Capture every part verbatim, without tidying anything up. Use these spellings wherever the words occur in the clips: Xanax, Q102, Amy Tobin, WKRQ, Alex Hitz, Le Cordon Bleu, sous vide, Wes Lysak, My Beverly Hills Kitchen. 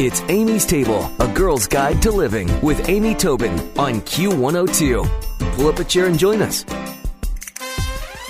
It's Amy's Table, a girl's guide to living with Amy Tobin on Q one oh two. Pull up a chair and join us.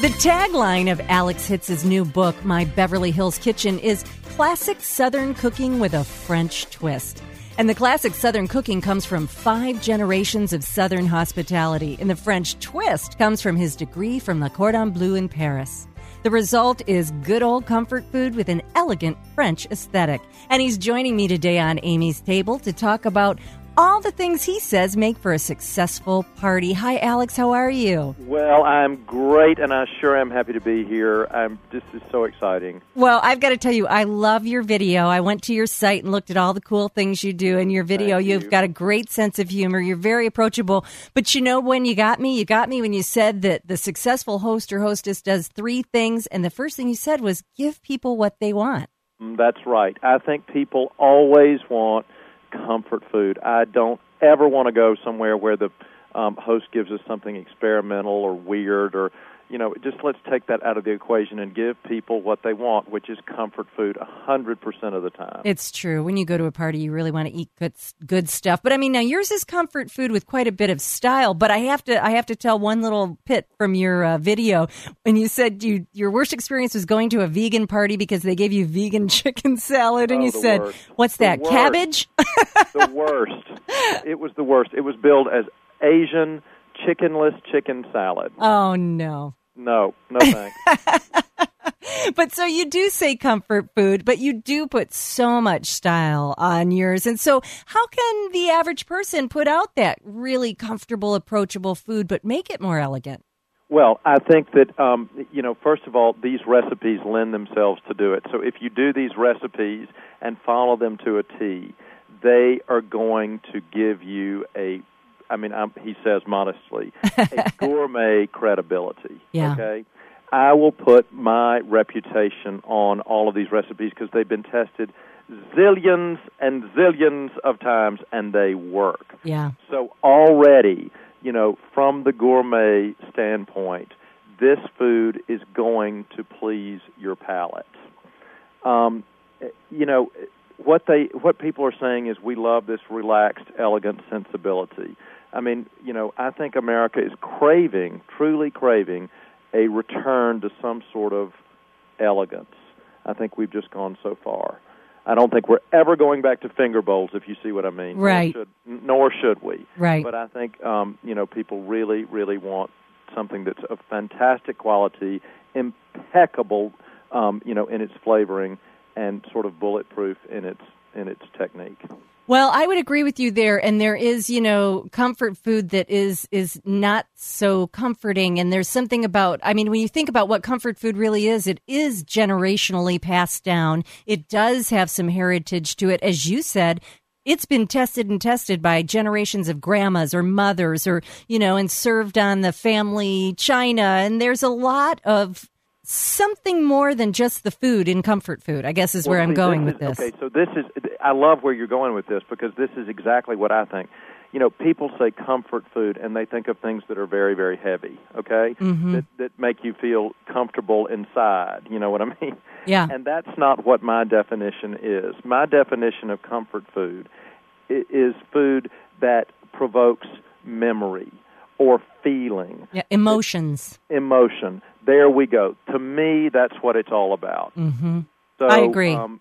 The tagline of Alex Hitz's new book, My Beverly Hills Kitchen, is classic Southern cooking with a French twist. And the classic Southern cooking comes from five generations of Southern hospitality, and the French twist comes from his degree from Le Cordon Bleu in Paris. The result is good old comfort food with an elegant French aesthetic. And he's joining me today on Amy's Table to talk about all the things he says make for a successful party. Hi, Alex. How are you? Well, I'm great, and I sure am happy to be here. I'm, this is so exciting. Well, I've got to tell you, I love your video. I went to your site and looked at all the cool things you do in your video. Thank you. You've got a great sense of humor. You're very approachable. But you know when you got me? You got me when you said that the successful host or hostess does three things, and the first thing you said was give people what they want. That's right. I think people always want comfort food. I don't ever want to go somewhere where the um, host gives us something experimental or weird or, you know, just let's take that out of the equation and give people what they want, which is comfort food one hundred percent of the time. It's true. When you go to a party, you really want to eat good, good stuff. But I mean, now yours is comfort food with quite a bit of style, but I have to I have to tell one little pit from your uh, video. When you said you, your worst experience was going to a vegan party because they gave you vegan chicken salad, and oh, you said, worst. What's the that, worst. Cabbage? The worst. It was the worst. It was billed as Asian chickenless chicken salad. Oh, no. No, no thanks. But so you do say comfort food, but you do put so much style on yours. And so how can the average person put out that really comfortable, approachable food, but make it more elegant? Well, I think that, um, you know, first of all, these recipes lend themselves to do it. So if you do these recipes and follow them to a T, they are going to give you a I mean, I'm, he says modestly, a gourmet credibility, yeah. Okay? I will put my reputation on all of these recipes because they've been tested zillions and zillions of times, and they work. Yeah. So already, you know, from the gourmet standpoint, this food is going to please your palate. Um, you know, what they what people are saying is we love this relaxed, elegant sensibility. I mean, you know, I think America is craving, truly craving, a return to some sort of elegance. I think we've just gone so far. I don't think we're ever going back to finger bowls, if you see what I mean. Right. Nor should, nor should we. Right. But I think, um, you know, people really, really want something that's of fantastic quality, impeccable, um, you know, in its flavoring, and sort of bulletproof in its in its technique. Well, I would agree with you there. And there is, you know, comfort food that is is not so comforting. And there's something about, I mean, when you think about what comfort food really is, it is generationally passed down. It does have some heritage to it. As you said, it's been tested and tested by generations of grandmas or mothers or, you know, and served on the family china. And there's a lot of something more than just the food in comfort food, I guess, is where well, I'm going this is, with this. Okay, so this is, I love where you're going with this because this is exactly what I think. You know, people say comfort food and they think of things that are very, very heavy, okay, mm-hmm. that, that make you feel comfortable inside, you know what I mean? Yeah. And that's not what my definition is. My definition of comfort food is food that provokes memory or feeling. Yeah, emotions. It's emotion. There we go. To me, that's what it's all about. Mm-hmm. So, I agree. Um,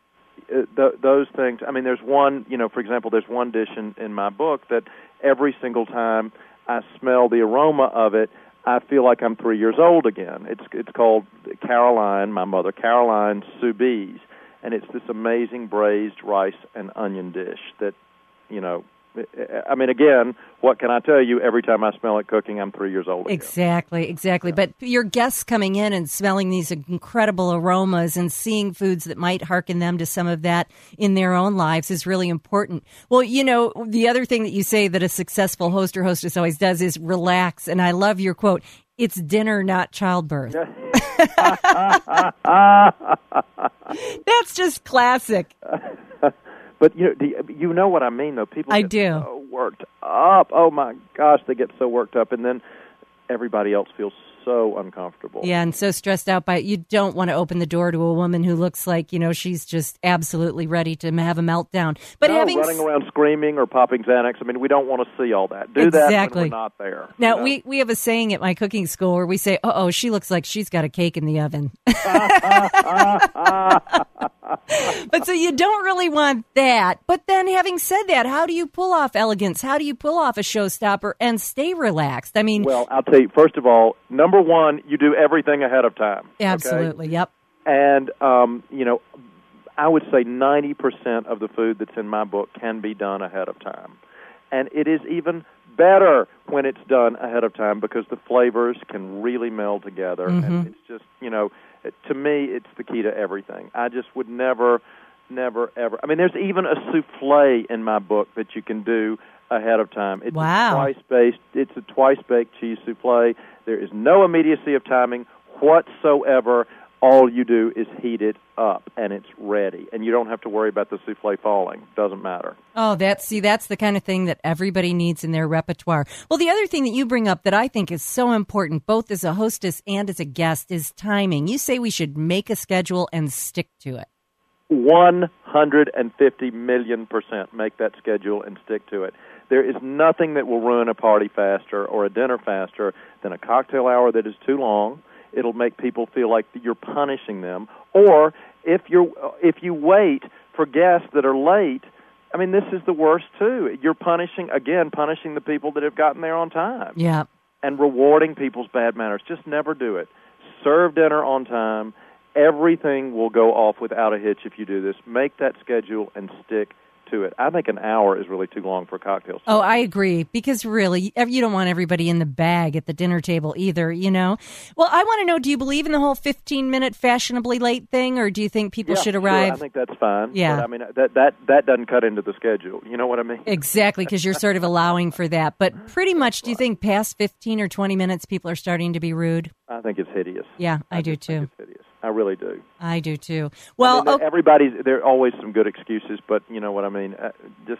th- those things, I mean, there's one, you know, for example, there's one dish in, in my book that every single time I smell the aroma of it, I feel like I'm three years old again. It's it's called Caroline, my mother, Caroline sous vide, and it's this amazing braised rice and onion dish that, you know, I mean, again, what can I tell you? Every time I smell it cooking, I'm three years old. Exactly, exactly. Yeah. But your guests coming in and smelling these incredible aromas and seeing foods that might hearken them to some of that in their own lives is really important. Well, you know, the other thing that you say that a successful host or hostess always does is relax. And I love your quote, it's dinner, not childbirth. That's just classic. But you know, the, you know what I mean, though. People get I do. so worked up. Oh, my gosh, they get so worked up. And then everybody else feels so uncomfortable. Yeah, and so stressed out by it. You don't want to open the door to a woman who looks like, you know, she's just absolutely ready to have a meltdown. But no, having running around screaming or popping Xanax, I mean, we don't want to see all that. Do exactly. that when we're not there. Now, you know? we, we have a saying at my cooking school where we say, uh-oh, she looks like she's got a cake in the oven. But so you don't really want that. But then having said that, how do you pull off elegance? How do you pull off a showstopper and stay relaxed? I mean... Well, I'll tell you, first of all, number one, you do everything ahead of time. Absolutely, okay? Yep. And, um, you know, I would say ninety percent of the food that's in my book can be done ahead of time. And it is even better when it's done ahead of time because the flavors can really meld together. Mm-hmm. And it's just, you know... To me, it's the key to everything. I just would never, never, ever. I mean, there's even a souffle in my book that you can do ahead of time. It's wow. a twice-baked, it's a twice-baked cheese souffle. There is no immediacy of timing whatsoever. All you do is heat it up, and it's ready. And you don't have to worry about the souffle falling. Doesn't matter. Oh, that's, see, that's the kind of thing that everybody needs in their repertoire. Well, the other thing that you bring up that I think is so important, both as a hostess and as a guest, is timing. You say we should make a schedule and stick to it. one hundred fifty million percent make that schedule and stick to it. There is nothing that will ruin a party faster or a dinner faster than a cocktail hour that is too long. It'll make people feel like you're punishing them. Or if you're if you wait for guests that are late, I mean, this is the worst, too. You're punishing, again, punishing the people that have gotten there on time. Yeah. And rewarding people's bad manners. Just never do it. Serve dinner on time. Everything will go off without a hitch if you do this. Make that schedule and stick to it. I think an hour is really too long for cocktails. Oh, I agree, because really, you don't want everybody in the bag at the dinner table either, you know? Well, I want to know, do you believe in the whole fifteen-minute fashionably late thing, or do you think people yeah, should arrive? Sure, I think that's fine. Yeah. But, I mean, that, that, that doesn't cut into the schedule. You know what I mean? Exactly, because you're sort of allowing for that. But pretty much, do you think past fifteen or twenty minutes people are starting to be rude? I think it's hideous. Yeah, I, I do too. It's hideous. I really do. I do too. Well, I mean, okay. everybody's, there are always some good excuses, but you know what I mean? Just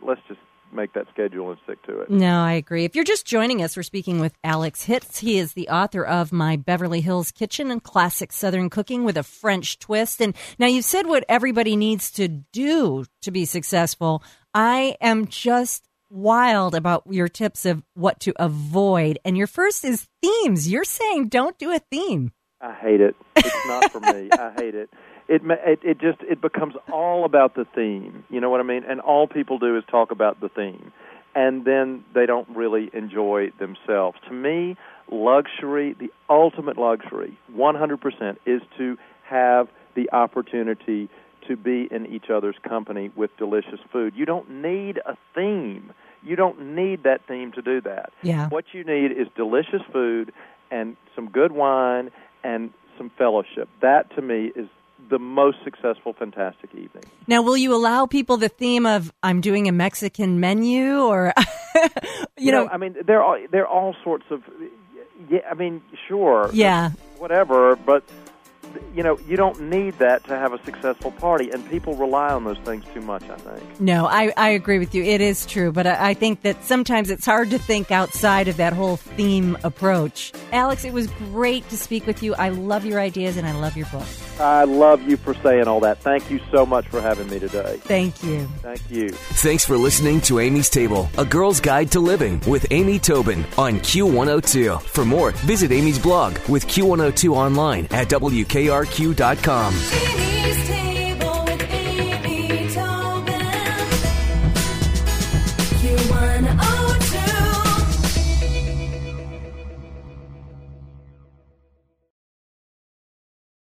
let's just make that schedule and stick to it. No, I agree. If you're just joining us, we're speaking with Alex Hitz. He is the author of My Beverly Hills Kitchen and Classic Southern Cooking with a French Twist. And now you've said what everybody needs to do to be successful. I am just wild about your tips of what to avoid. And your first is themes. You're saying don't do a theme. I hate it. It's not for me. I hate it. It, it. it just, it becomes all about the theme. You know what I mean? And all people do is talk about the theme. And then they don't really enjoy themselves. To me, luxury, the ultimate luxury, one hundred percent, is to have the opportunity to be in each other's company with delicious food. You don't need a theme. You don't need that theme to do that. Yeah. What you need is delicious food and some good wine and some fellowship. That, to me, is the most successful, fantastic evening. Now, will you allow people the theme of, I'm doing a Mexican menu, or, you, you know, know? I mean, there are, there are all sorts of, yeah, I mean, sure. Yeah. Whatever, but... You know, you don't need that to have a successful party, and people rely on those things too much, I think. No, I, I agree with you. It is true, but I, I think that sometimes it's hard to think outside of that whole theme approach. Alex, it was great to speak with you. I love your ideas, and I love your book. I love you for saying all that. Thank you so much for having me today. Thank you. Thank you. Thanks for listening to Amy's Table, A Girl's Guide to Living with Amy Tobin on Q one oh two. For more, visit Amy's blog with Q one oh two online at W K R Q dot com.